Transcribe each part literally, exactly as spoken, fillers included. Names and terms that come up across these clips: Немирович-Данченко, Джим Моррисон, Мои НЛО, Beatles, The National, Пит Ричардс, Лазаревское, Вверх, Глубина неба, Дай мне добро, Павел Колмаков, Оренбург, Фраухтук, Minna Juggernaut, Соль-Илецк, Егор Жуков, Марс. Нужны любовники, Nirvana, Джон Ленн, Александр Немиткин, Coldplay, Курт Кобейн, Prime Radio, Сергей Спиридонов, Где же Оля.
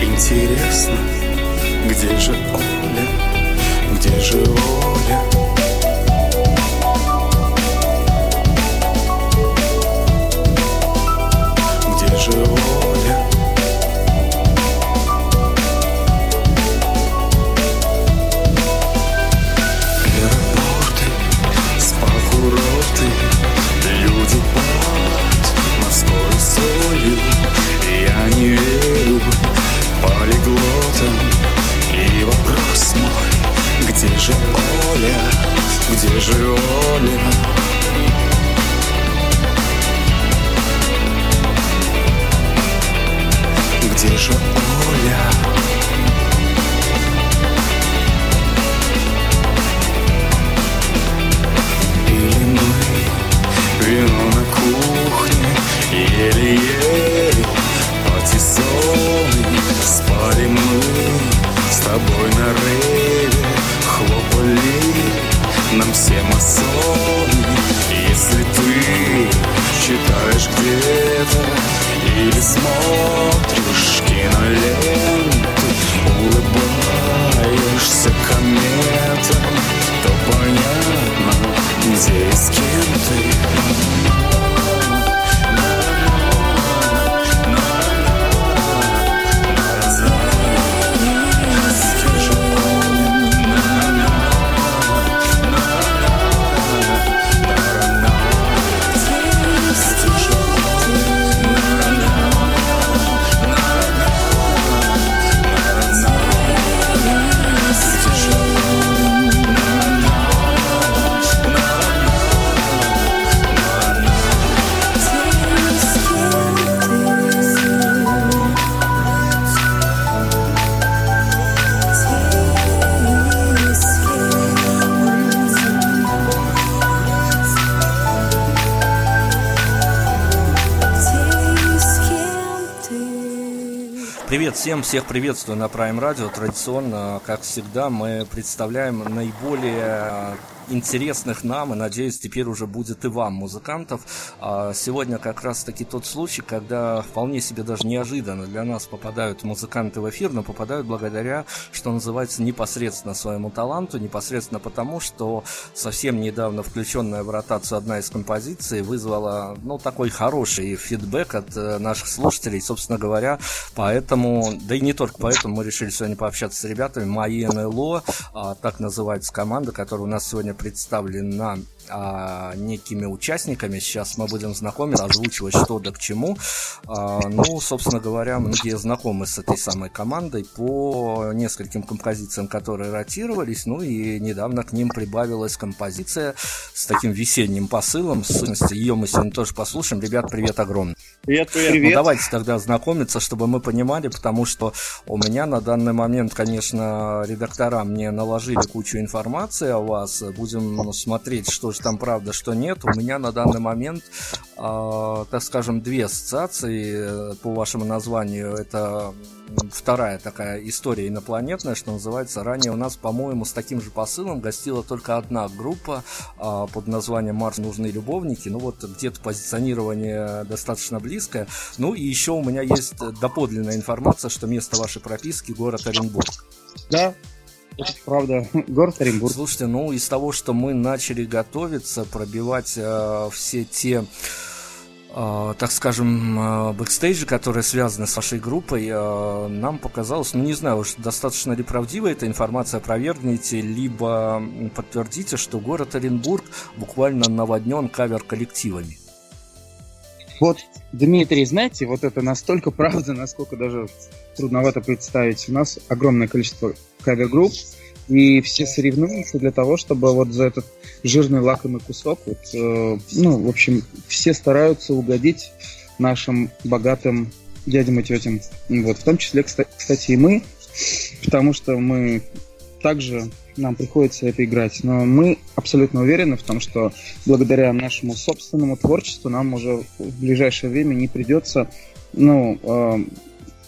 Интересно, где же Оля, где же Оля? Где же Оля? Аэропорты, спа-курорты, люди палат на скорую солью, я не верю. Полиглотом и вопрос мой, где же Оля, где же Оля? Где же Оля? Пили мы вино на кухне, еле-еле потесоны. Спали мы с тобой на рыве, хлопали нам все масоны. Если ты читаешь где-то или смотришь киноленту, улыбаешься кометам, то понятно, где и с кем ты. Всем всех приветствую на Prime Radio. Традиционно, как всегда, мы представляем наиболее интересных нам, и, надеюсь, теперь уже будет и вам, музыкантов. Сегодня как раз-таки тот случай, когда вполне себе даже неожиданно для нас попадают музыканты в эфир, но попадают благодаря, что называется, непосредственно своему таланту, непосредственно потому, что совсем недавно включенная в ротацию одна из композиций вызвала, ну, такой хороший фидбэк от наших слушателей, собственно говоря, поэтому, да и не только поэтому, мы решили сегодня пообщаться с ребятами. Мои НЛО, так называется команда, которая у нас сегодня представлена а, некими участниками. Сейчас мы будем знакомиться, озвучивать что да к чему. а, Ну, собственно говоря, многие знакомы с этой самой командой по нескольким композициям, которые ротировались. Ну и недавно к ним прибавилась композиция с таким весенним посылом. В сущности, ее мы сегодня тоже послушаем. Ребят, привет огромный. Привет, привет. Ну, давайте тогда знакомиться, чтобы мы понимали, потому что у меня на данный момент, конечно, редактора мне наложили кучу информации о вас. Будем смотреть, что же там правда, что нет. У меня на данный момент, э, так скажем, две ассоциации по вашему названию. Это вторая такая история инопланетная, что называется. Ранее у нас, по-моему, с таким же посылом гостила только одна группа а, под названием «Марс. Нужны любовники». Ну вот где-то позиционирование достаточно близкое. Ну и еще у меня есть доподлинная информация, что место вашей прописки — город Оренбург. Да. Правда, город Оренбург. Слушайте, ну из того, что мы начали готовиться, пробивать э, все те э, так скажем, э, бэкстейджа, которые связаны с вашей группой, э, нам показалось, ну не знаю, уж достаточно ли правдива эта информация, опровергните, либо подтвердите, что город Оренбург буквально наводнен кавер-коллективами. Вот, Дмитрий, знаете, вот это настолько правда, насколько даже трудновато представить. У нас огромное количество кавер-групп, и все соревнуются для того, чтобы вот за этот жирный лакомый кусок, вот, э, ну, в общем, все стараются угодить нашим богатым дядям и тетям. Вот, в том числе, кстати, и мы, потому что мы также, нам приходится это играть. Но мы абсолютно уверены в том, что благодаря нашему собственному творчеству нам уже в ближайшее время не придется, ну, э,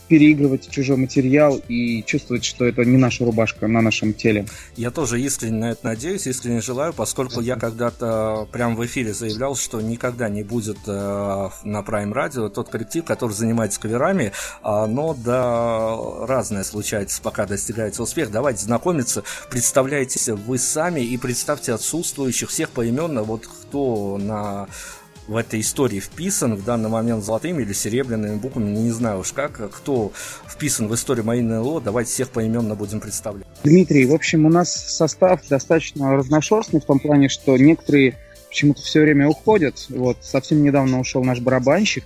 переигрывать чужой материал и чувствовать, что это не наша рубашка на нашем теле. Я тоже искренне на это надеюсь, искренне желаю, поскольку я когда-то прямо в эфире заявлял, что никогда не будет на Prime Radio тот коллектив, который занимается каверами, но да, разное случается, пока достигается успех. Давайте знакомиться, представляйтесь вы сами и представьте отсутствующих всех поименно, вот кто на... в этой истории вписан в данный момент золотыми или серебряными буквами, не знаю уж как, кто вписан в историю «Мои НЛО», давайте всех поименно будем представлять. Дмитрий, в общем, у нас состав достаточно разношерстный в том плане, что некоторые почему-то все время уходят, вот, совсем недавно ушел наш барабанщик,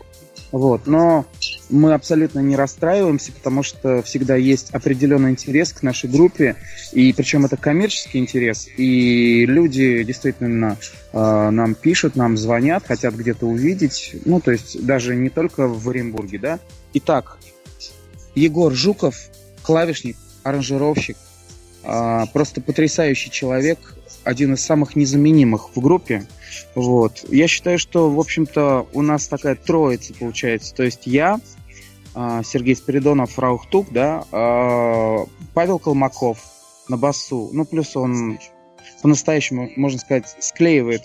вот, но мы абсолютно не расстраиваемся, потому что всегда есть определенный интерес к нашей группе, и причем это коммерческий интерес, и люди действительно э, нам пишут, нам звонят, хотят где-то увидеть, ну, то есть даже не только в Оренбурге, да. Итак, Егор Жуков, клавишник, аранжировщик, э, просто потрясающий человек, один из самых незаменимых в группе. Вот. Я считаю, что, в общем-то, у нас такая троица получается. То есть я, Сергей Спиридонов, Фраухтук, да, Павел Колмаков на басу. Ну, плюс он по-настоящему, можно сказать, склеивает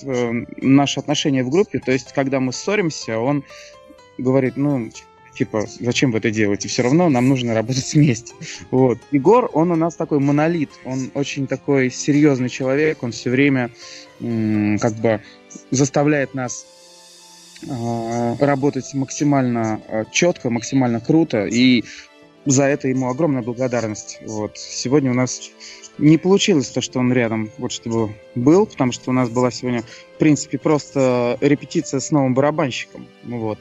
наши отношения в группе. То есть, когда мы ссоримся, он говорит, ну... типа, зачем вы это делаете? Все равно нам нужно работать вместе. Вот. Егор, он у нас такой монолит. Он очень такой серьезный человек. Он все время м- как бы заставляет нас э- работать максимально э- четко, максимально круто. И за это ему огромная благодарность. Вот. Сегодня у нас не получилось то, что он рядом, вот чтобы был, потому что у нас была сегодня, в принципе, просто репетиция с новым барабанщиком. Вот.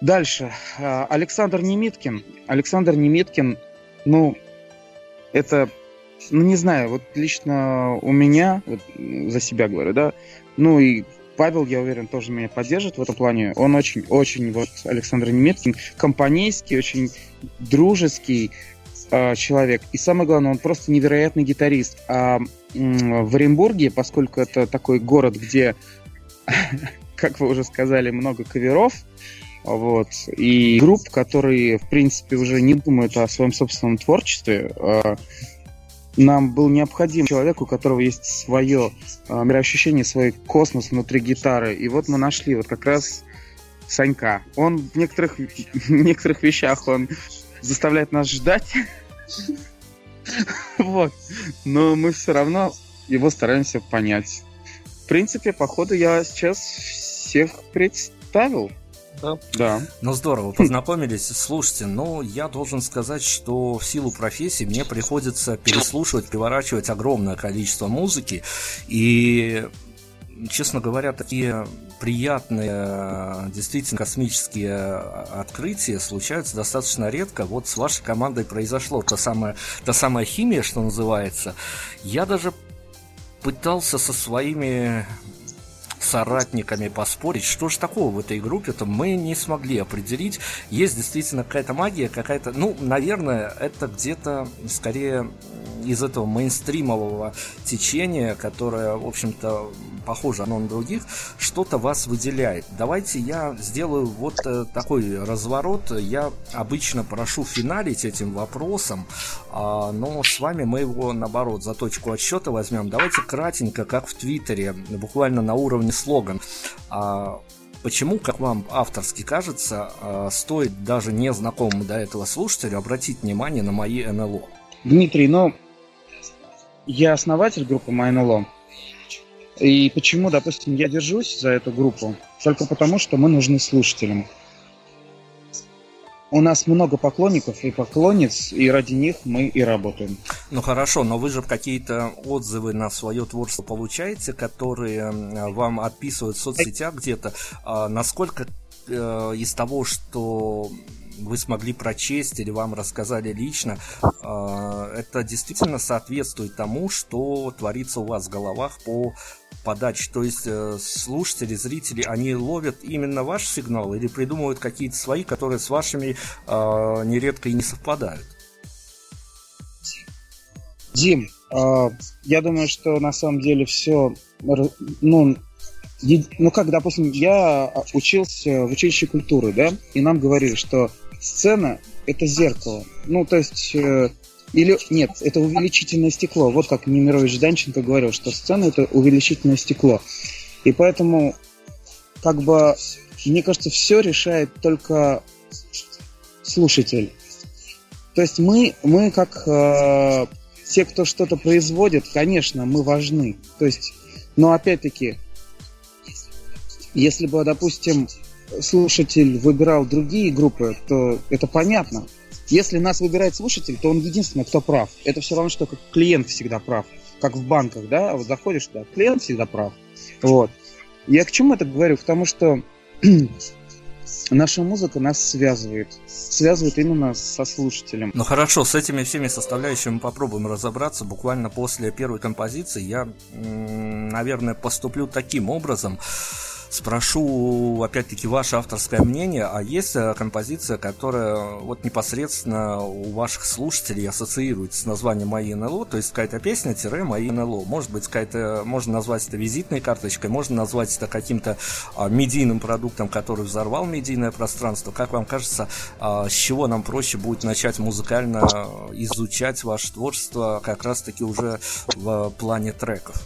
Дальше. Александр Немиткин. Александр Немиткин, ну, это, ну, не знаю, вот лично у меня, вот за себя говорю, да, ну и Павел, я уверен, тоже меня поддержит в этом плане. Он очень-очень, вот, Александр Немиткин, компанейский, очень дружеский э, человек. И самое главное, он просто невероятный гитарист. А м- в Оренбурге, поскольку это такой город, где, как вы уже сказали, много каверов, вот. И групп, которые, в принципе, уже не думают о своем собственном творчестве, нам был необходим человек, у которого есть свое мироощущение, свой космос внутри гитары. И вот мы нашли вот как раз Санька. Он в некоторых, в некоторых вещах он заставляет нас ждать. Вот. Но мы все равно его стараемся понять. В принципе, походу, я сейчас всех представил. Да. Да. Ну здорово, познакомились. Слушайте, ну я должен сказать, что в силу профессии мне приходится переслушивать, переворачивать огромное количество музыки. И, честно говоря, такие приятные, действительно космические открытия случаются достаточно редко. Вот с вашей командой произошло та самая, та самая химия, что называется. Я даже пытался со своими... соратниками поспорить, что же такого в этой группе-то мы не смогли определить. Есть действительно какая-то магия, какая-то... Ну, наверное, это где-то скорее из этого мейнстримового течения, которое, в общем-то, похоже оно на других, что-то вас выделяет. Давайте я сделаю вот такой разворот. Я обычно прошу финалить этим вопросом, но с вами мы его, наоборот, за точку отсчета возьмем. Давайте кратенько, как в Твиттере, буквально на уровне слоган. А почему, как вам авторски кажется, стоит даже незнакомому до этого слушателю обратить внимание на «Мои НЛО»? Дмитрий, ну, я основатель группы «Мои НЛО». И почему, допустим, я держусь за эту группу? Только потому, что мы нужны слушателям. У нас много поклонников и поклонниц, и ради них мы и работаем. Ну хорошо, но вы же какие-то отзывы на свое творчество получаете, которые вам отписывают в соцсетях где-то. Насколько из того, что вы смогли прочесть или вам рассказали лично, это действительно соответствует тому, что творится у вас в головах по подаче? То есть слушатели, зрители, они ловят именно ваш сигнал или придумывают какие-то свои, которые с вашими нередко и не совпадают? Дим, я думаю, что на самом деле все... Ну, Ну как, допустим, я учился в училище культуры, да, и нам говорили, что сцена – это зеркало. Ну, то есть, э, или нет, это увеличительное стекло. Вот как Немирович-Данченко говорил, что сцена – это увеличительное стекло. И поэтому, как бы, мне кажется, все решает только слушатель. То есть мы, мы как э, те, кто что-то производит, конечно, мы важны. То есть, но опять-таки… Если бы, допустим, слушатель выбирал другие группы, то это понятно. Если нас выбирает слушатель, то он единственный, кто прав. Это все равно, что как клиент всегда прав. Как в банках, да? Вот заходишь туда, клиент всегда прав. Вот. Я к чему это говорю? Потому что наша музыка нас связывает. Связывает именно со слушателем. Ну хорошо, с этими всеми составляющими попробуем разобраться. Буквально после первой композиции я, наверное, поступлю таким образом. Спрошу, опять-таки, ваше авторское мнение, а есть композиция, которая вот непосредственно у ваших слушателей ассоциируется с названием «Мои НЛО», то есть какая-то песня тире «Мои НЛО». Может быть, какая-то, можно назвать это визитной карточкой, можно назвать это каким-то медийным продуктом, который взорвал медийное пространство. Как вам кажется, с чего нам проще будет начать музыкально изучать ваше творчество как раз-таки уже в плане треков?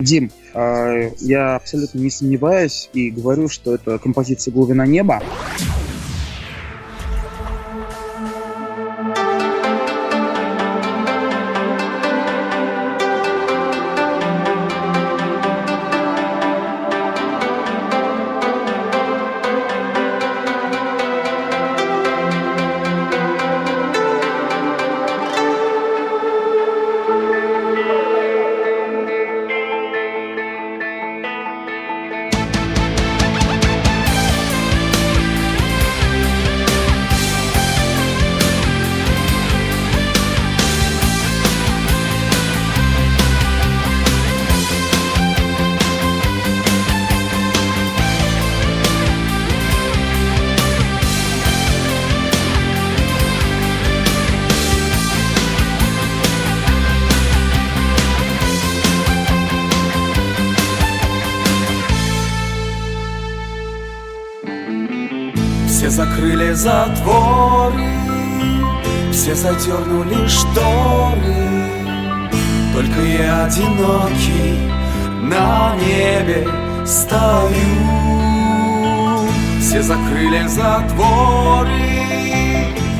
Дим, я абсолютно не сомневаюсь и говорю, что это композиция «Глубина неба». Закрыли затворы, все задернули шторы, только я одинокий на небе стою. Все закрыли затворы,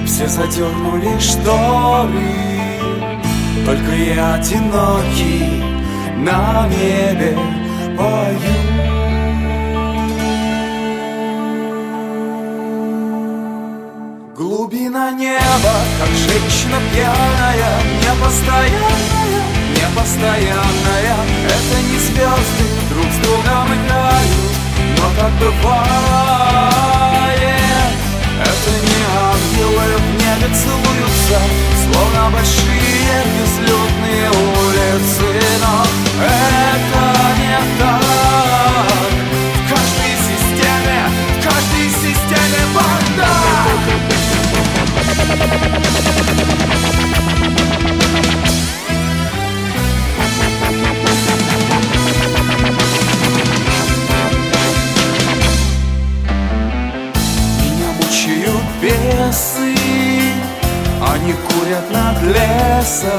все задернули шторы, только я одинокий на небе пою. Глубина неба, как женщина пьяная, непостоянная, непостоянная. Это не звезды друг с другом играют, но как бывает. Это не ангелы в небе целуются, словно большие безлюдные улицы. Но это не так. В каждой системе, в каждой системе бардак. Меня мучают бесы, они курят над лесом.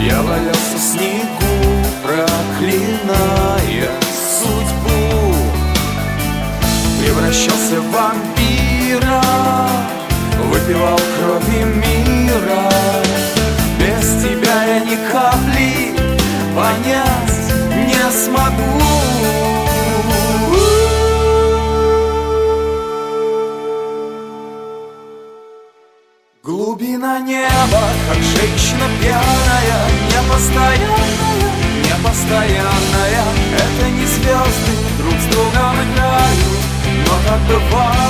Я валялся в снегу, проклиная судьбу, превращался в вампира, выпивал крови мира. Без тебя я ни капли понять не не смогу. Глубина неба, как женщина пьяная, непостоянная, непостоянная. Это не звезды друг с другом играют, но так бывает.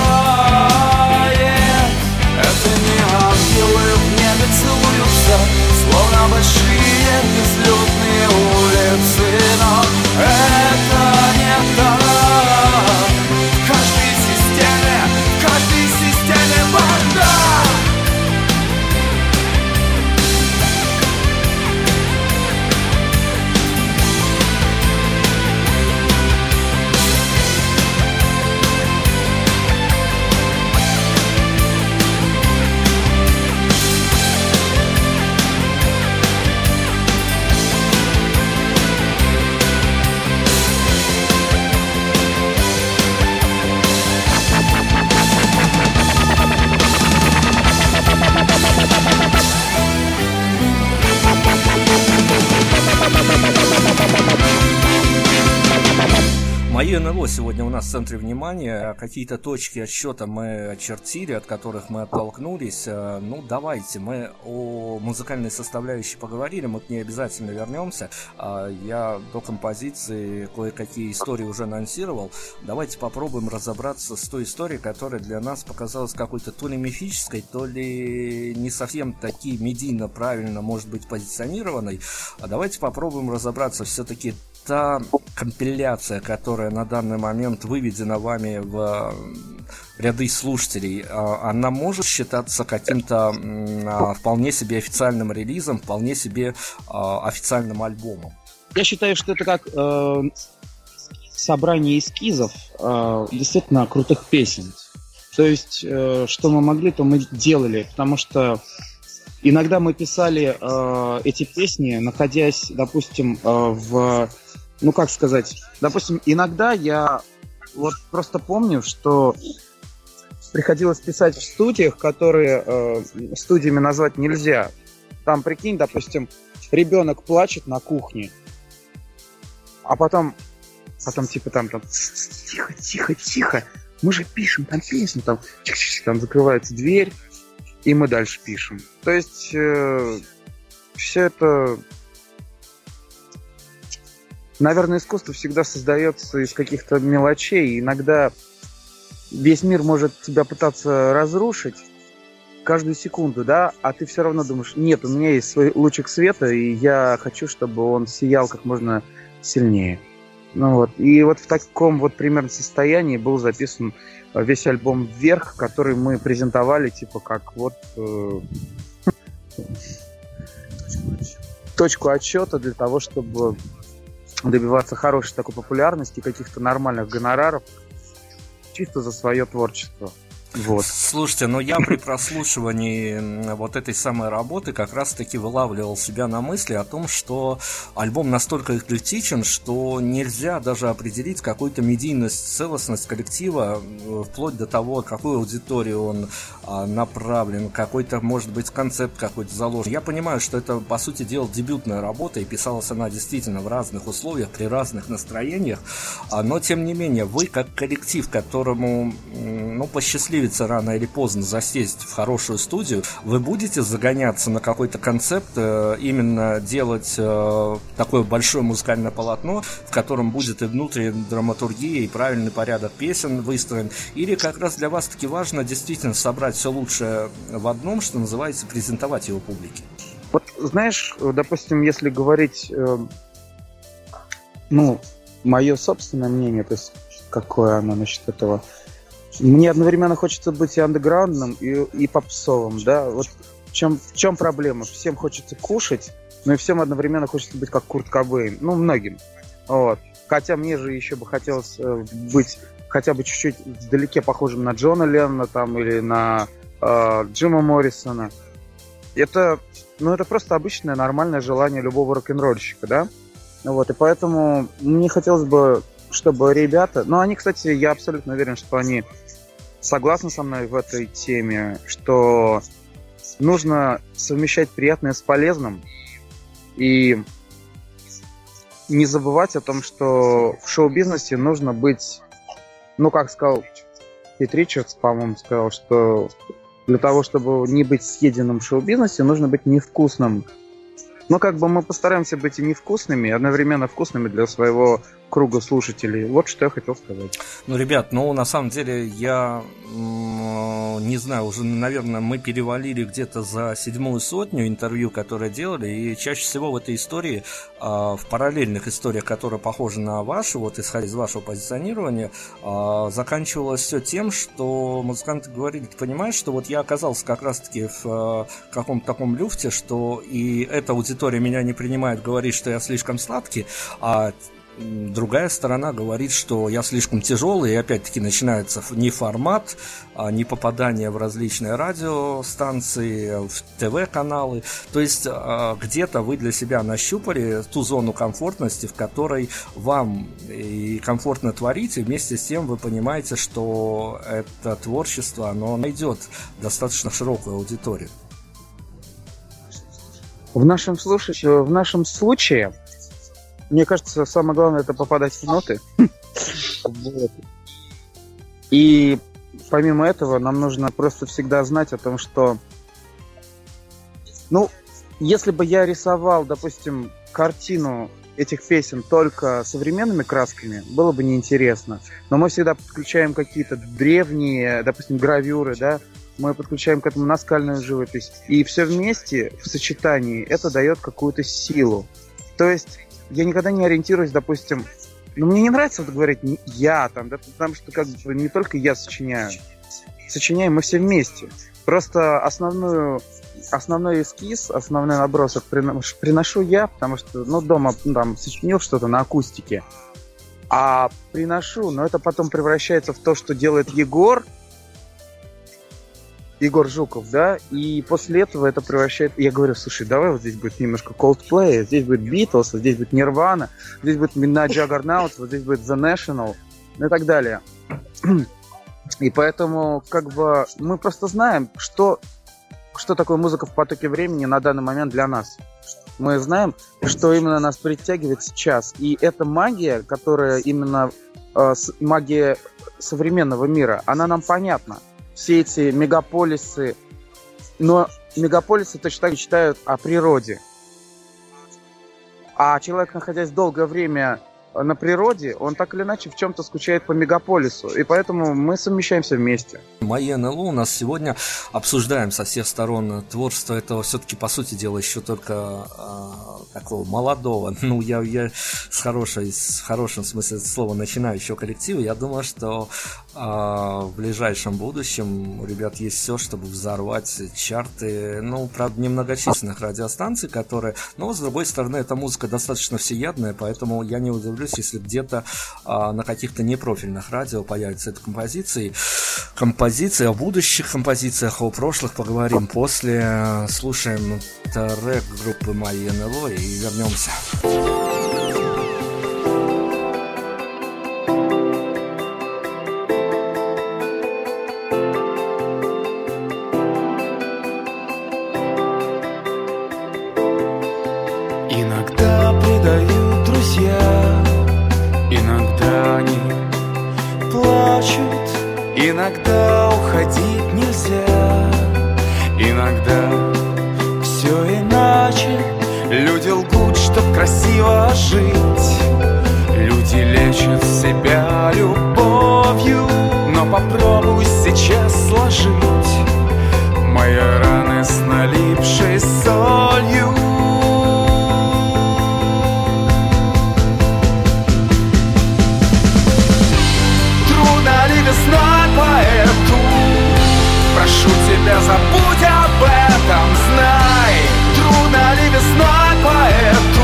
Это не ангелы в небе целуются, словно большие безлюдные улицы. Но это не так. В каждой системе, в каждой системе бардак. Мои НЛО сегодня у нас в центре внимания. Какие-то точки отсчета мы очертили, от которых мы оттолкнулись. Ну, давайте, мы о музыкальной составляющей поговорили, мы к ней обязательно вернемся. Я до композиции кое-какие истории уже анонсировал. Давайте попробуем разобраться с той историей, которая для нас показалась какой-то то ли мифической, то ли не совсем таки медийно правильно, может быть, позиционированной. Давайте попробуем разобраться все-таки. Та компиляция, которая на данный момент выведена вами в ряды слушателей, она может считаться каким-то вполне себе официальным релизом, вполне себе официальным альбомом? Я считаю, что это как э, собрание эскизов э, действительно крутых песен. То есть, э, что мы могли, то мы делали, потому что иногда мы писали э, эти песни, находясь, допустим, э, в... Ну, как сказать? Допустим, иногда я вот просто помню, что приходилось писать в студиях, которые э, студиями назвать нельзя. Там, прикинь, допустим, ребенок плачет на кухне, а потом, потом типа там, там тихо, тихо, тихо, мы же пишем там песню, там, там закрывается дверь, и мы дальше пишем. То есть э, все это... Наверное, искусство всегда создается из каких-то мелочей. Иногда весь мир может тебя пытаться разрушить каждую секунду, да? А ты все равно думаешь, нет, у меня есть свой лучик света, и я хочу, чтобы он сиял как можно сильнее. Ну вот. И вот в таком вот примерно состоянии был записан весь альбом «Вверх», который мы презентовали, типа, как вот э, точку отсчета для того, чтобы добиваться хорошей такой популярности, каких-то нормальных гонораров, чисто за свое творчество. Вот. Слушайте, но я при прослушивании вот этой самой работы как раз-таки вылавливал себя на мысли о том, что альбом настолько эклектичен, что нельзя даже определить какую-то медийность, целостность коллектива, вплоть до того, какую аудиторию он а, направлен, какой-то, может быть, концепт какой-то заложен. Я понимаю, что это, по сути дела, дебютная работа, и писалась она действительно в разных условиях, при разных настроениях, а, но, тем не менее, вы, как коллектив, которому, ну, посчастливее рано или поздно засесть в хорошую студию, вы будете загоняться на какой-то концепт, именно делать такое большое музыкальное полотно, в котором будет и внутренняя драматургия, и правильный порядок песен выстроен, или как раз для вас таки важно действительно собрать все лучшее в одном, что называется, презентовать его публике? Вот знаешь, допустим, если говорить, ну, мое собственное мнение, то есть какое оно насчет этого, мне одновременно хочется быть и андеграундным, и, и попсовым, да. Вот в чем, в чем проблема? Всем хочется кушать, но и всем одновременно хочется быть как Курт Кобейн. Ну, многим. Вот. Хотя мне же еще бы хотелось быть хотя бы чуть-чуть вдалеке похожим на Джона Ленна там, или на э, Джима Моррисона. Это, ну, это просто обычное нормальное желание любого рок-н-ролльщика, да. Вот. И поэтому мне хотелось бы, чтобы ребята... Ну, они, кстати, я абсолютно уверен, что они согласны со мной в этой теме, что нужно совмещать приятное с полезным. И не забывать о том, что в шоу-бизнесе нужно быть, ну, как сказал Пит Ричардс, по-моему, сказал, что для того, чтобы не быть съеденным в шоу-бизнесе, нужно быть невкусным. Ну, как бы мы постараемся быть и невкусными, и одновременно вкусными для своего круга слушателей. Вот что я хотел сказать. Ну, ребят, ну, на самом деле, я не знаю, уже, наверное, мы перевалили где-то за седьмую сотню интервью, которые делали, и чаще всего в этой истории, в параллельных историях, которые похожи на вашу, вот, исходя из вашего позиционирования, заканчивалось все тем, что музыканты говорили: ты понимаешь, что вот я оказался как раз-таки в каком-то таком люфте, что и эта аудитория меня не принимает, говорит, что я слишком сладкий, а другая сторона говорит, что я слишком тяжелый, и опять-таки начинается не формат, а не попадание в различные радиостанции, в ТВ-каналы. То есть где-то вы для себя нащупали ту зону комфортности, в которой вам и комфортно творить, и вместе с тем вы понимаете, что это творчество, оно найдет достаточно широкую аудиторию. В нашем случае, в нашем случае мне кажется, самое главное – это попадать в ноты. И помимо этого, нам нужно просто всегда знать о том, что... Ну, если бы я рисовал, допустим, картину этих песен только современными красками, было бы неинтересно. Но мы всегда подключаем какие-то древние, допустим, гравюры, да, мы подключаем к этому наскальную живопись. И все вместе, в сочетании, это дает какую-то силу. То есть... Я никогда не ориентируюсь, допустим... Ну, мне не нравится вот говорить «я», там, да, потому что как бы не только я сочиняю. Сочиняем мы все вместе. Просто основную, основной эскиз, основной набросок приношу я, потому что ну, дома ну, там, сочинил что-то на акустике. А приношу, но это потом превращается в то, что делает Егор, Егор Жуков, да, и после этого это превращает... Я говорю, слушай, давай вот здесь будет немножко Coldplay, здесь будет Beatles, вот здесь будет Nirvana, здесь будет Minna Juggernaut, вот здесь будет The National, и так далее. И поэтому, как бы, мы просто знаем, что, что такое музыка в потоке времени на данный момент для нас. Мы знаем, что именно нас притягивает сейчас. И эта магия, которая именно э, магия современного мира, она нам понятна. Все эти мегаполисы, но мегаполисы точно так читают о природе. А человек, находясь долгое время на природе, он так или иначе в чем-то скучает по мегаполису, и поэтому мы совмещаемся вместе. Мои НЛО у нас сегодня обсуждаем со всех сторон творчество этого все-таки, по сути дела, еще только э, такого молодого, ну, я, я с, хорошей, с хорошим смысле слова начинающего коллектива. Я думаю, что э, в ближайшем будущем у ребят есть все, чтобы взорвать чарты, ну, правда, немногочисленных радиостанций, которые, но, с другой стороны, эта музыка достаточно всеядная, поэтому я не удивлюсь, если где-то а, на каких-то непрофильных радио появится эта композиция. Композиция о будущих композициях, о прошлых поговорим после. Слушаем трек группы «Мои НЛО» и вернемся. Иногда предают друзья, иногда они плачут, иногда уходить нельзя, иногда все иначе. Люди лгут, чтоб красиво жить, люди лечат себя любовью, но попробуй сейчас сложить мои раны с налипшей солью. Прошу тебя, забудь об этом, знай, трудно ли весной поэту.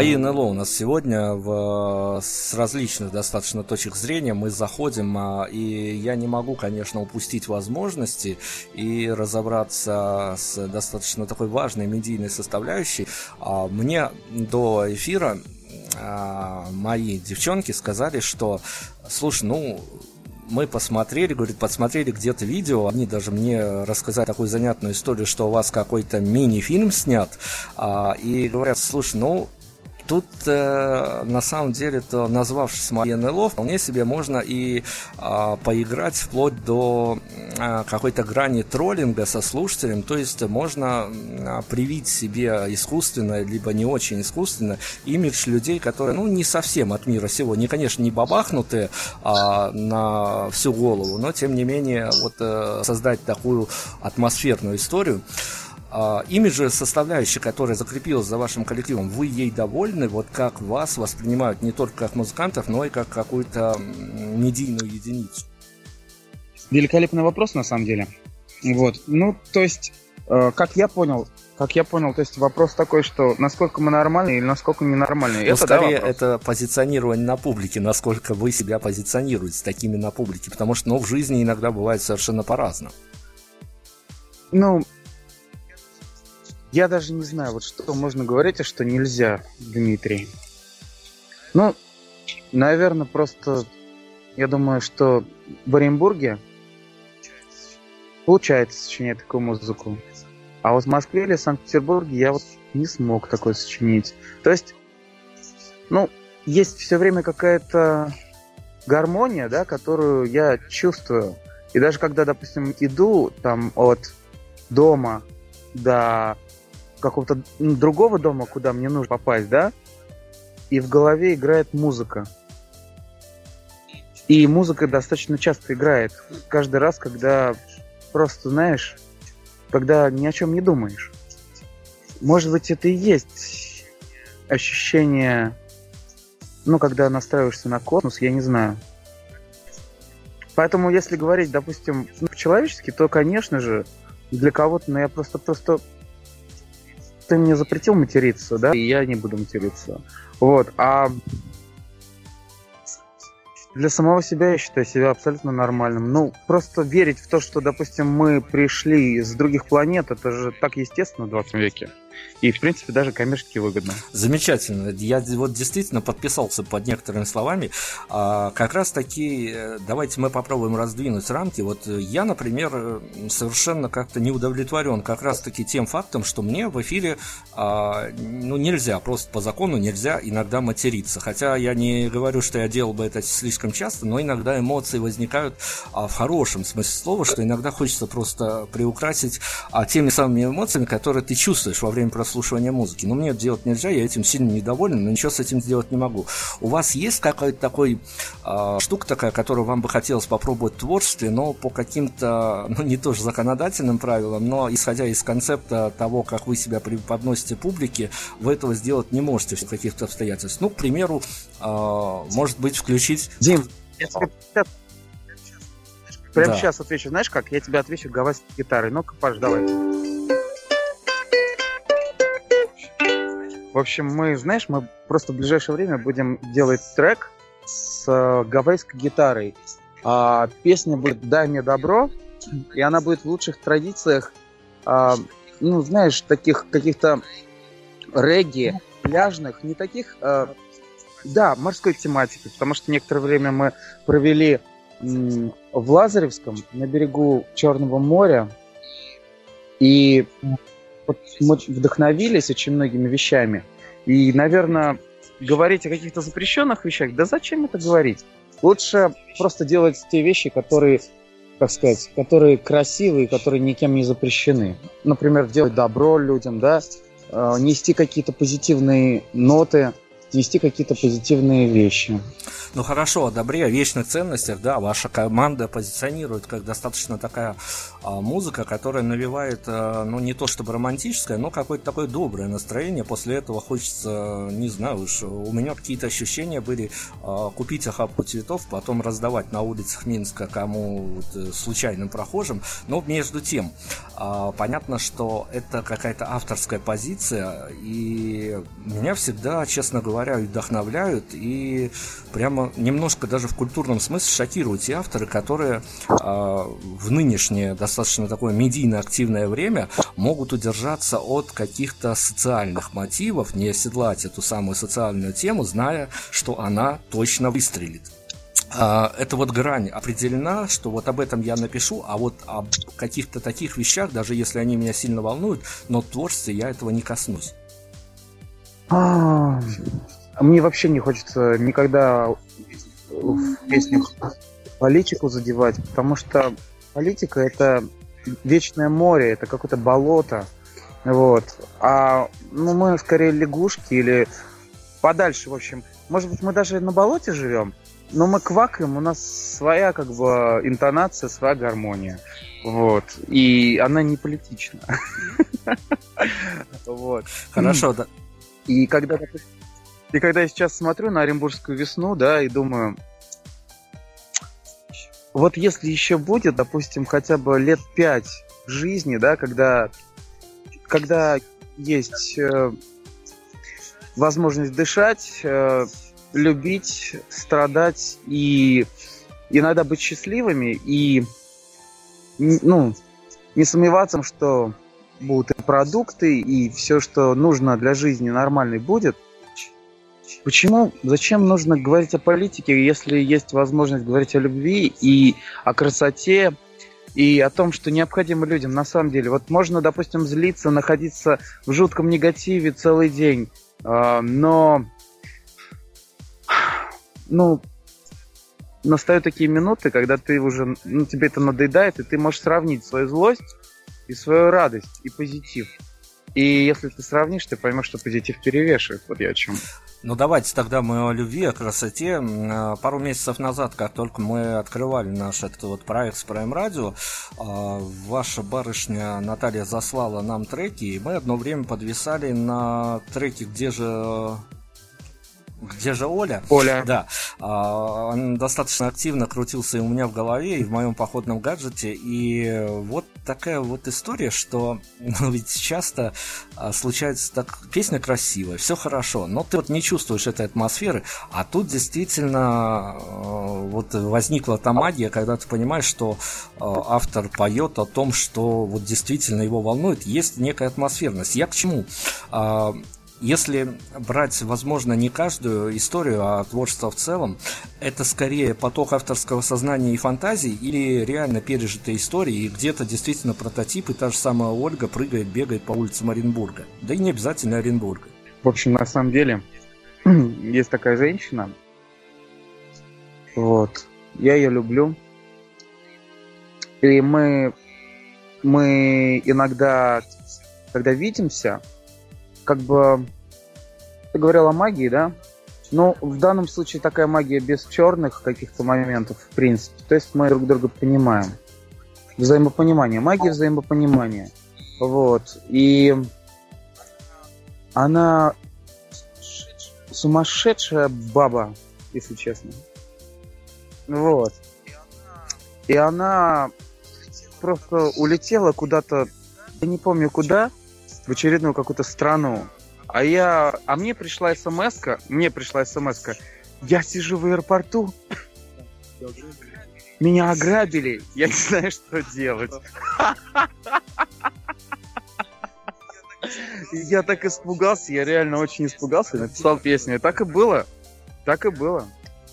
Мои НЛО у нас сегодня в, с различных достаточно точек зрения мы заходим, и я не могу, конечно, упустить возможности и разобраться с достаточно такой важной медийной составляющей. Мне до эфира мои девчонки сказали, что, слушай, ну... мы посмотрели, говорит, подсмотрели где-то видео. Они даже мне рассказали такую занятную историю, что у вас какой-то мини-фильм снят. А, и говорят, слушай, ну, тут э, на самом деле-то, назвавшись «Мои НЛО», вполне себе можно и э, поиграть вплоть до э, какой-то грани троллинга со слушателем. То есть можно э, привить себе искусственно, либо не очень искусственно, имидж людей, которые, ну, не совсем от мира сего, не, конечно, не бабахнутые э, на всю голову, но, тем не менее, вот э, создать такую атмосферную историю. Имиджевая составляющая, которая закрепилась за вашим коллективом, вы ей довольны? Вот как вас воспринимают не только как музыкантов, но и как какую-то медийную единицу? Великолепный вопрос, на самом деле. Вот, ну, то есть, э, как я понял, как я понял, то есть вопрос такой, что насколько мы нормальны или насколько ненормальны. Но это, скорее, да, это позиционирование на публике, насколько вы себя позиционируете такими на публике, потому что, ну, в жизни иногда бывает совершенно по-разному. Ну, я даже не знаю, вот что можно говорить, а что нельзя, Дмитрий. Ну, наверное, просто я думаю, что в Оренбурге получается сочинять такую музыку. А вот в Москве или Санкт-Петербурге я вот не смог такое сочинить. То есть, ну, есть все время какая-то гармония, да, которую я чувствую. И даже когда, допустим, иду там от дома до какого-то другого дома, куда мне нужно попасть, да, и в голове играет музыка. И музыка достаточно часто играет. Каждый раз, когда просто, знаешь, когда ни о чем не думаешь. Может быть, это и есть ощущение, ну, когда настраиваешься на космос, я не знаю. Поэтому, если говорить, допустим, ну, по-человечески, то, конечно же, для кого-то, но я просто, просто... ты мне запретил материться, да? И я не буду материться. Вот, а для самого себя я считаю себя абсолютно нормальным. Ну, просто верить в то, что, допустим, мы пришли с других планет, это же так естественно в двадцатом веке. И, в принципе, даже коммерчески выгодно. Замечательно. Я вот действительно подписался под некоторыми словами. Как раз таки, давайте мы попробуем раздвинуть рамки. Вот я, например, совершенно как-то не удовлетворен как раз таки тем фактом, что мне в эфире, ну, нельзя, просто по закону нельзя иногда материться. Хотя я не говорю, что я делал бы это слишком часто, но иногда эмоции возникают а, в хорошем смысле слова, что иногда хочется просто приукрасить а, теми самыми эмоциями, которые ты чувствуешь во время прослушивания музыки. Но мне это делать нельзя, я этим сильно недоволен, но ничего с этим сделать не могу. У вас есть какая-то такой а, штука такая, которую вам бы хотелось попробовать в творчестве, но по каким-то, ну, не тоже законодательным правилам, но исходя из концепта того, как вы себя преподносите публике, вы этого сделать не можете в каких-то обстоятельствах. Ну, к примеру, а, может быть, включить... Дим, я тебе сейчас, прямо да. сейчас отвечу. Знаешь как? Я тебе отвечу гавайской гитарой. Ну-ка, Паш, давай. В общем, мы, знаешь, мы просто в ближайшее время будем делать трек с гавайской гитарой. А, песня будет «Дай мне добро», и она будет в лучших традициях, а, ну, знаешь, таких каких-то регги, пляжных, не таких... А, да, морской тематики, потому что некоторое время мы провели м, в Лазаревском, на берегу Черного моря, и вот мы вдохновились очень многими вещами. И, наверное, говорить о каких-то запрещенных вещах, да зачем это говорить? Лучше просто делать те вещи, которые, как сказать, которые красивые, которые никем не запрещены. Например, делать добро людям, да, нести какие-то позитивные ноты, вести какие-то позитивные вещи. Ну хорошо, о добре, о вечных ценностях, да, ваша команда позиционирует как достаточно такая а, музыка, которая навевает, а, ну не то чтобы романтическое, но какое-то такое доброе настроение. После этого хочется, не знаю уж, у меня какие-то ощущения были а, купить охапку цветов, потом раздавать на улицах Минска кому случайным прохожим. Но между тем, а, понятно, что это какая-то авторская позиция, и меня всегда, честно говоря, вдохновляют и прямо немножко даже в культурном смысле шокируют те авторы, которые э, в нынешнее достаточно такое медийно-активное время могут удержаться от каких-то социальных мотивов, не оседлать эту самую социальную тему, зная, что она точно выстрелит. Эта вот грань определена, что вот об этом я напишу, а вот о каких-то таких вещах, даже если они меня сильно волнуют, но в творчестве я этого не коснусь. Мне вообще не хочется никогда в песнях политику задевать, потому что политика – это вечное море, это какое-то болото. Вот. А ну, мы скорее лягушки или подальше, в общем. Может быть, мы даже на болоте живем, но мы квакаем, у нас своя как бы интонация, своя гармония. Вот. И она не политична. Хорошо, да. И когда... И когда я сейчас смотрю на Оренбургскую весну, да, и думаю, вот если еще будет, допустим, хотя бы лет пять жизни, да, когда, когда есть э, возможность дышать, э, любить, страдать и иногда быть счастливыми и, ну, не сомневаться, что будут и продукты, и все, что нужно для жизни нормальной будет. Почему, зачем нужно говорить о политике, если есть возможность говорить о любви и о красоте, и о том, что необходимо людям на самом деле? Вот можно, допустим, злиться, находиться в жутком негативе целый день, но ну, настают такие минуты, когда ты уже, ну, тебе это надоедает, и ты можешь сравнить свою злость и свою радость, и позитив. И если ты сравнишь, ты поймешь, что позитив перевешивает. Вот я о чем. Ну давайте тогда мы о любви, о красоте. Пару месяцев назад, как только мы открывали наш этот вот проект с Prime Radio, ваша барышня Наталья заслала нам треки, и мы одно время подвисали на треке «Где же...» Где же Оля? Оля. Да. Он достаточно активно крутился и у меня в голове, и в моем походном гаджете. И вот такая вот история, что ну, ведь часто случается так, песня красивая, все хорошо, но ты вот не чувствуешь этой атмосферы, а тут действительно вот возникла та магия, когда ты понимаешь, что автор поет о том, что вот действительно его волнует, есть некая атмосферность. Я к чему? Если брать, возможно, не каждую историю, а творчество в целом, это скорее поток авторского сознания и фантазии или реально пережитые истории, и где-то действительно прототипы, та же самая Ольга прыгает, бегает по улицам Оренбурга. Да и не обязательно Оренбурга. В общем, на самом деле, есть такая женщина, вот, я ее люблю, и мы, мы иногда, когда видимся, как бы, ты говорил о магии, да? Ну, в данном случае такая магия без черных каких-то моментов, в принципе. То есть мы друг друга понимаем. Взаимопонимание. Магия взаимопонимания. Вот. И она сумасшедшая баба, если честно. Вот. И она просто улетела куда-то, я не помню куда, в очередную какую-то страну. А я... А мне пришла смс-ка. Мне пришла смс-ка. Я сижу в аэропорту. Меня ограбили. Я не знаю, что делать. Я так испугался. Я реально очень испугался. Написал песню. Так и было. Так и было.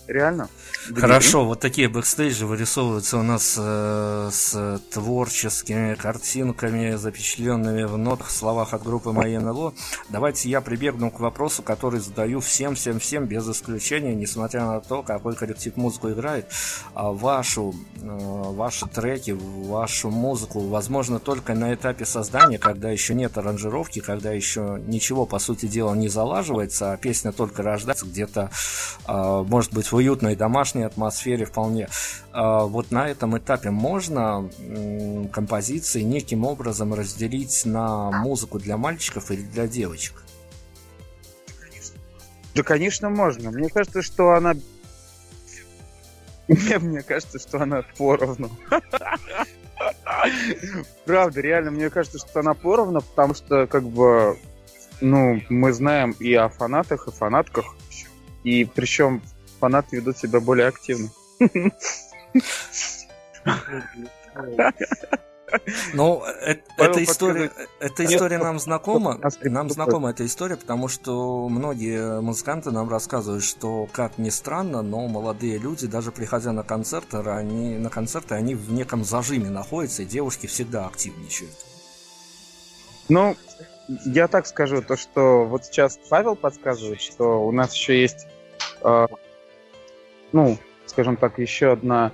Реально. Хорошо, вот такие бэкстейджи вырисовываются у нас э, с творческими картинками, запечатленными в нотах, словах от группы «Мои НЛО». Давайте я прибегну к вопросу, который задаю всем-всем-всем без исключения, несмотря на то, какой коллектив музыку играет. Вашу, э, ваши треки, вашу музыку, возможно, только на этапе создания, когда еще нет аранжировки, когда еще ничего, по сути дела, не залаживается, а песня только рождается где-то, э, может быть, в уютной домашней атмосфере вполне. Э, вот на этом этапе можно э, композиции неким образом разделить на музыку для мальчиков или для девочек? Да, конечно, можно. Мне кажется, что она... Мне кажется, что она поровну. Правда, реально, мне кажется, что она поровну, потому что, как бы, ну, мы знаем и о фанатах, и фанатках, и причем фанаты ведут себя более активно. Ну, э- эта история, эта история нам знакома, нам знакома эта история, потому что многие музыканты нам рассказывают, что, как ни странно, но молодые люди, даже приходя на концерты, они, на концерты, они в неком зажиме находятся, и девушки всегда активничают. Ну, я так скажу, то, что вот сейчас Павел подсказывает, что у нас еще есть, э, ну, скажем так, еще одна...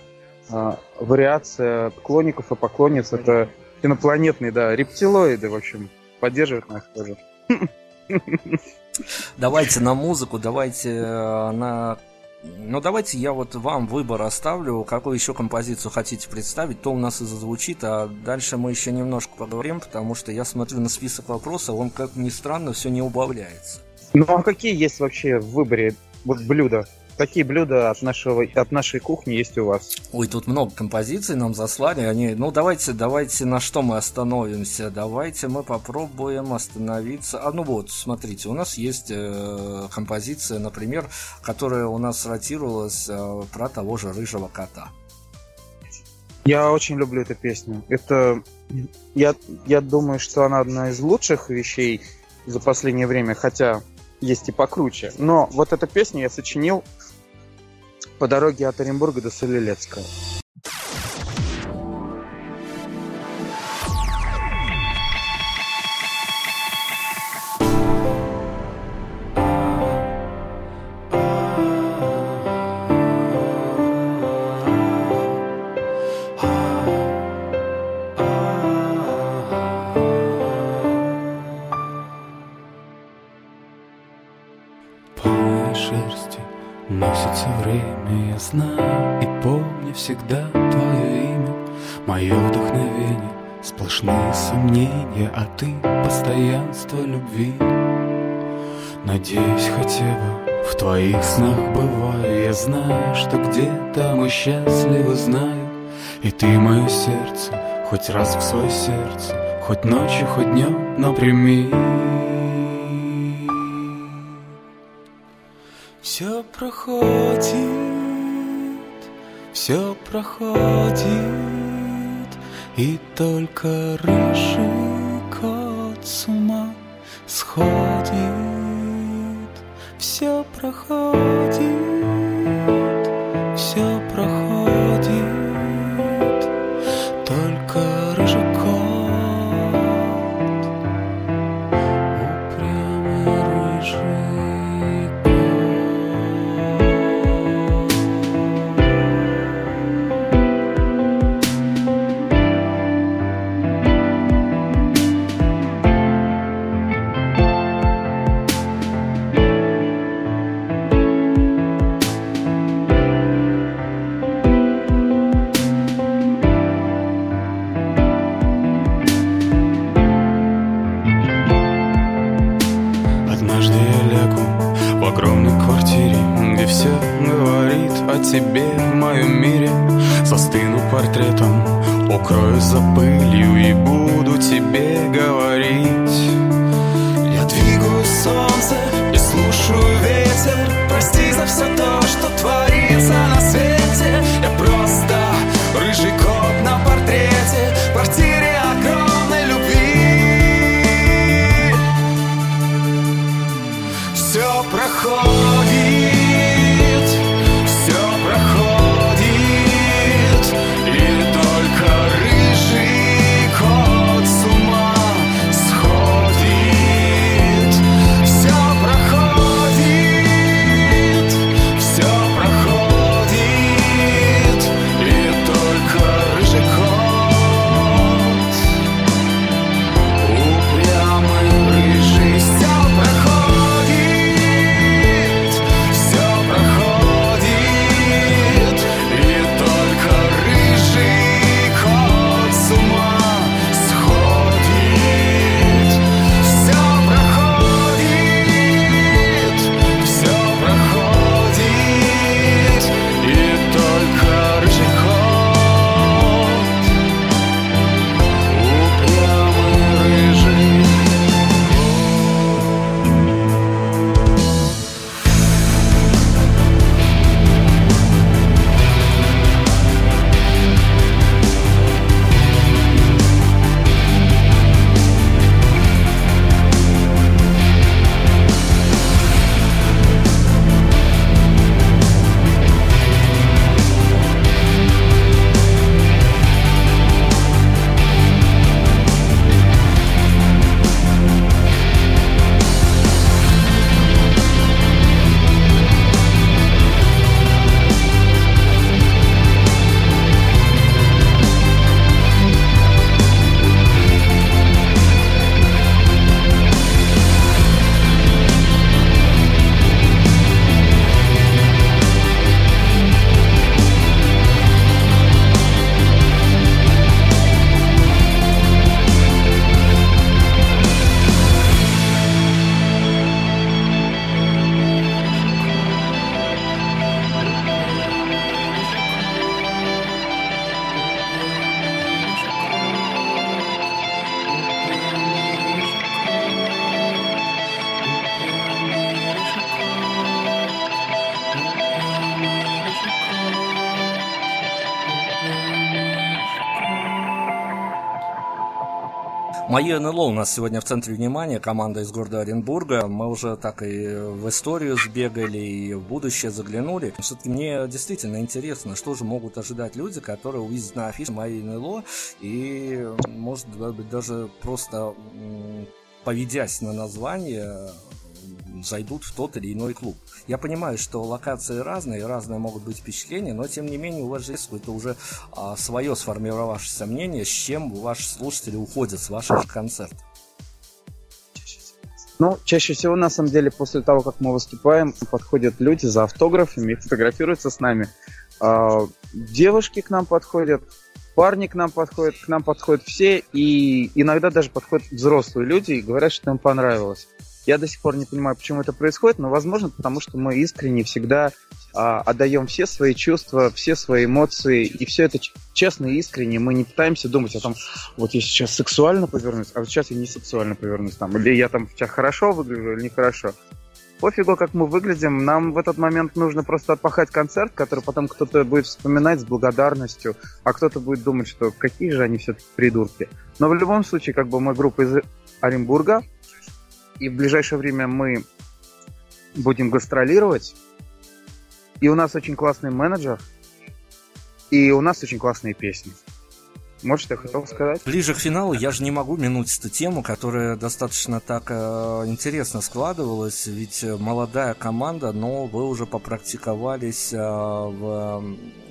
вариация клоников и поклонниц. Это инопланетные, да, рептилоиды, в общем, поддерживают нас тоже. Давайте на музыку, давайте на... Ну, давайте я вот вам выбор оставлю, какую еще композицию хотите представить, то у нас и зазвучит, а дальше мы еще немножко поговорим, потому что я смотрю на список вопросов, он, как ни странно, все не убавляется. Ну, а какие есть вообще в выборе вот блюда? Какие блюда от, нашего, от нашей кухни есть у вас? Ой, тут много композиций нам заслали. Они... Ну, давайте, давайте на что мы остановимся? Давайте мы попробуем остановиться. А ну вот, смотрите, у нас есть э, композиция, например, которая у нас ротировалась э, про того же рыжего кота. Я очень люблю эту песню. Это... Я, я думаю, что она одна из лучших вещей за последнее время, хотя... есть и покруче. Но вот эту песню я сочинил по дороге от Оренбурга до Соль-Илецка. Всегда твое имя, мое вдохновение, сплошные сомнения, а ты постоянство любви. Надеюсь, хотя бы в твоих снах бываю. Я знаю, что где-то мы счастливы, знаю. И ты мое сердце, хоть раз в свое сердце, хоть ночью, хоть днем напрямик. Все проходит, все проходит, и только рыжий кот с ума сходит. Все проходит, все проходит, только рыжий кот, упрямый рыжий. Тебе в моем мире застыну портретом, укроюсь за пылью и буду тебе говорить. Я двигаю солнце и слушаю ветер. Прости за все то, что творится на свете. Я просто рыжий кот на портрете, в квартире огромной любви. Все проходит. Проходит. Мои НЛО у нас сегодня в центре внимания, команда из города Оренбурга. Мы уже так и в историю сбегали, и в будущее заглянули. Все-таки мне действительно интересно, что же могут ожидать люди, которые увидят на афише «Мои НЛО», и, может быть, даже просто поведясь на название, зайдут в тот или иной клуб. Я понимаю, что локации разные, разные могут быть впечатления, но тем не менее у вас же есть какое-то уже а, свое сформировавшееся мнение, с чем ваши слушатели уходят с вашего концерта. Ну, чаще всего, на самом деле, после того, как мы выступаем, подходят люди за автографами и фотографируются с нами. А, девушки к нам подходят, парни к нам подходят, к нам подходят все, и иногда даже подходят взрослые люди и говорят, что им понравилось. Я до сих пор не понимаю, почему это происходит, но, возможно, потому что мы искренне всегда а, отдаем все свои чувства, все свои эмоции, и все это честно и искренне. Мы не пытаемся думать о том, вот я сейчас сексуально повернусь, а вот сейчас я не сексуально повернусь, там, или я там сейчас хорошо выгляжу, или нехорошо. Пофигу, как мы выглядим, нам в этот момент нужно просто отпахать концерт, который потом кто-то будет вспоминать с благодарностью, а кто-то будет думать, что какие же они все-таки придурки. Но в любом случае, как бы мы группа из Оренбурга, и в ближайшее время мы будем гастролировать. И у нас очень классный менеджер. И у нас очень классные песни. Вот что я хотел сказать. Ближе к финалу я же не могу минуть эту тему, которая достаточно так э, интересно складывалась. Ведь молодая команда, но вы уже попрактиковались э, в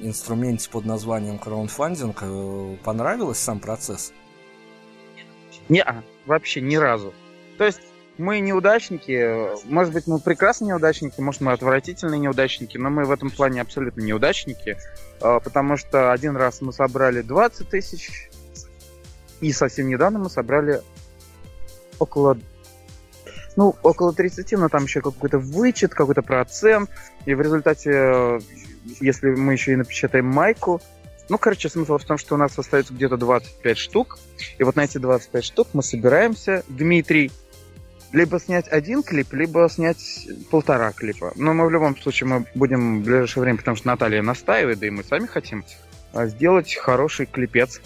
э, инструменте под названием краудфандинг. Э, понравился сам процесс? Не-а, вообще ни разу. То есть мы неудачники, может быть, мы прекрасные неудачники, может, мы отвратительные неудачники, но мы в этом плане абсолютно неудачники, потому что один раз мы собрали двадцать тысяч, и совсем недавно мы собрали около, ну, около тридцати, но там еще какой-то вычет, какой-то процент, и в результате, если мы еще и напечатаем майку, ну, короче, смысл в том, что у нас остается где-то двадцать пять штук, и вот на эти двадцать пять штук мы собираемся, Дмитрий, либо снять один клип, либо снять полтора клипа. Но мы в любом случае мы будем в ближайшее время, потому что Наталья настаивает, да и мы сами хотим, сделать хороший клипец.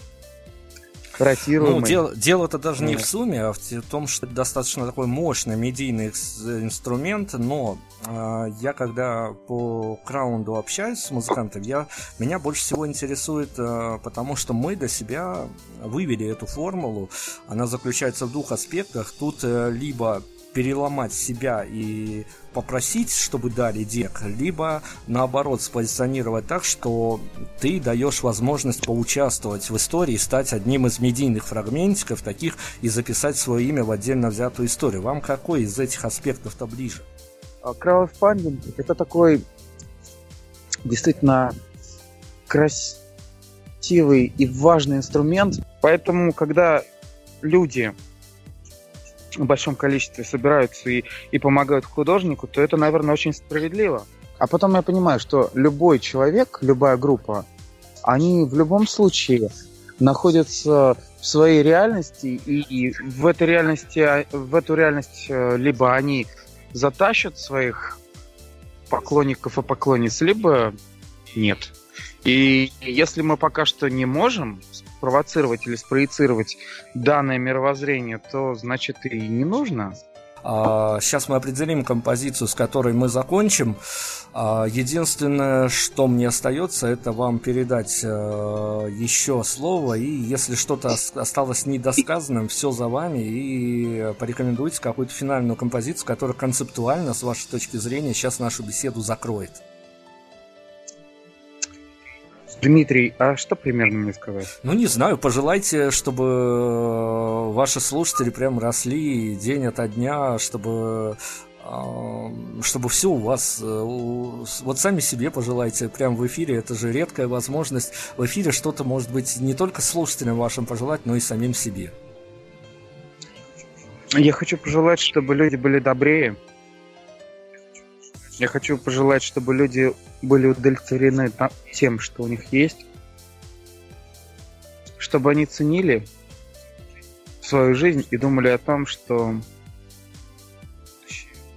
Ну, дел, дело-то даже не в сумме, а в том, что это достаточно такой мощный медийный инструмент, но э, я когда по краунду общаюсь с музыкантами, я, меня больше всего интересует, э, потому что мы для себя вывели эту формулу, она заключается в двух аспектах, тут э, либо переломать себя и попросить, чтобы дали дек, либо наоборот спозиционировать так, что ты даешь возможность поучаствовать в истории, стать одним из медийных фрагментиков таких и записать свое имя в отдельно взятую историю. Вам какой из этих аспектов-то ближе? Краудфандинг – это такой действительно красивый и важный инструмент, поэтому когда люди в большом количестве собираются и, и помогают художнику, то это, наверное, очень справедливо. А потом я понимаю, что любой человек, любая группа, они в любом случае находятся в своей реальности, и, и в этой реальности, в эту реальность либо они затащат своих поклонников и поклонниц, либо нет. И если мы пока что не можем спровоцировать или спроецировать данное мировоззрение, то, значит, и не нужно. Сейчас мы определим композицию, с которой мы закончим. Единственное, что мне остается, это вам передать еще слово. И если что-то осталось недосказанным, все за вами. И порекомендуйте какую-то финальную композицию, которая концептуально, с вашей точки зрения, сейчас нашу беседу закроет. Дмитрий, а что примерно мне сказать? Ну, не знаю, пожелайте, чтобы ваши слушатели прям росли день ото дня, чтобы, чтобы все у вас... Вот сами себе пожелайте прям в эфире, это же редкая возможность. В эфире что-то, может быть, не только слушателям вашим пожелать, но и самим себе. Я хочу пожелать, чтобы люди были добрее. Я хочу пожелать, чтобы люди были удовлетворены тем, что у них есть, чтобы они ценили свою жизнь и думали о том, что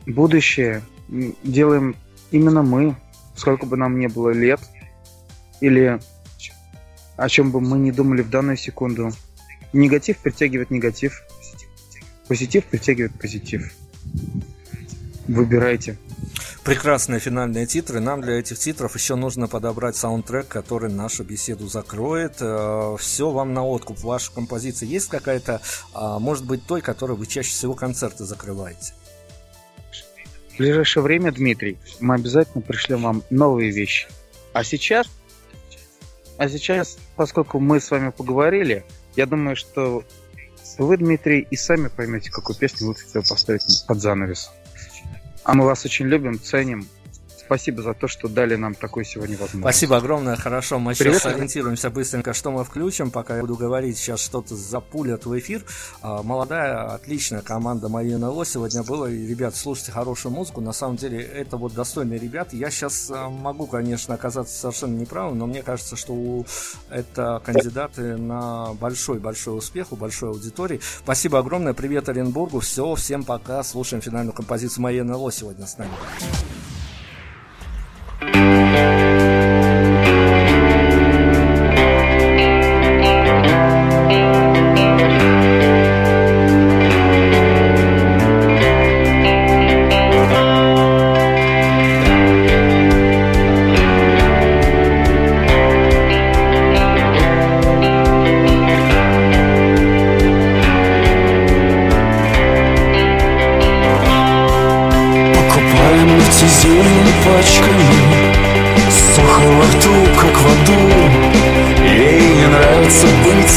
будущее делаем именно мы, сколько бы нам ни было лет, или о чем бы мы ни думали в данную секунду. Негатив притягивает негатив. Позитив притягивает позитив. Выбирайте. Прекрасные финальные титры. Нам для этих титров еще нужно подобрать саундтрек, который нашу беседу закроет. Все вам на откуп. Ваша композиция есть какая-то, может быть, той, которой вы чаще всего концерты закрываете? В ближайшее время, Дмитрий, мы обязательно пришлем вам новые вещи. А сейчас, а сейчас, поскольку мы с вами поговорили, я думаю, что вы, Дмитрий, и сами поймете, какую песню лучше всего поставить под занавес. А мы вас очень любим, ценим. Спасибо за то, что дали нам такую сегодня возможность. Спасибо огромное. Хорошо, мы Привет. Сейчас ориентируемся быстренько, что мы включим. Пока я буду говорить, сейчас что-то запулят в эфир. Молодая, отличная команда «Мои НЛО» сегодня была. И, ребят, слушайте хорошую музыку. На самом деле, это вот достойные ребята. Я сейчас могу, конечно, оказаться совершенно неправым, но мне кажется, что это кандидаты на большой-большой успех у большой аудитории. Спасибо огромное. Привет Оренбургу. Все, всем пока. Слушаем финальную композицию «Мои НЛО» сегодня с нами.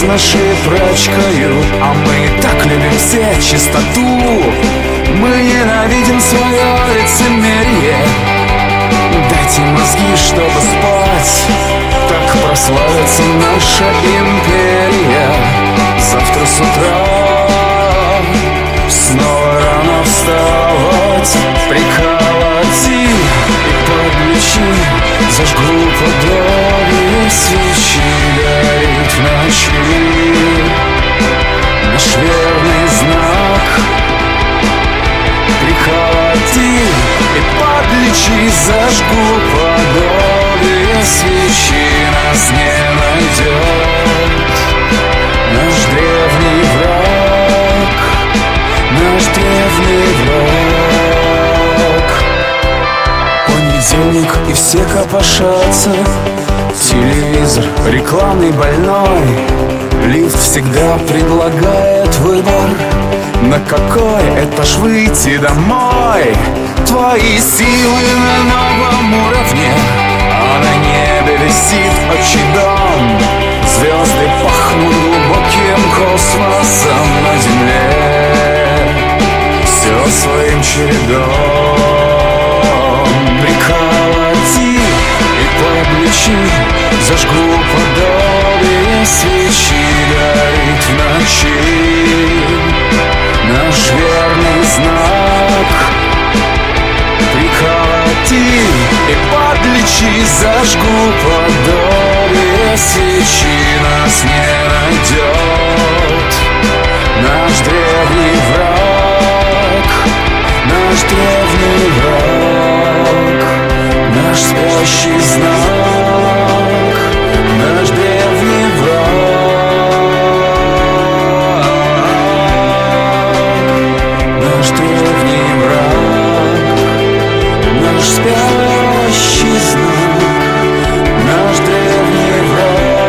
Нашей прачкою, а мы так любим все чистоту. Мы ненавидим свое лицемерие. Дайте мозги, чтобы спать. Так прославится наша империя. Завтра с утра снова рано вставать. Приколоти и подключи, зажгу подобие свечи. В ночи наш верный знак. Приколоти и подлечи, зажгу подобие свечи. Нас не найдет наш древний враг, наш древний враг. Понедельник и все копошатся. Телевизор рекламный больной. Лифт всегда предлагает выбор. На какой этаж выйти домой? Твои силы на новом уровне. А на небе висит отчий дом. Звезды пахнут глубоким космосом. На земле все своим чередом. Приколоти и подлечи, зажгу подобие свечи, горит в ночи наш верный знак. Приколоти и подлечи, зажгу подобие свечи. Нас не найдет наш древний враг, наш древний враг, наш спящий знак. Наш древний враг, наш древний враг, наш спящий знак, наш древний враг.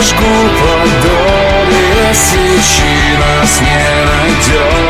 Дорожку по доле свечи нас не найдет.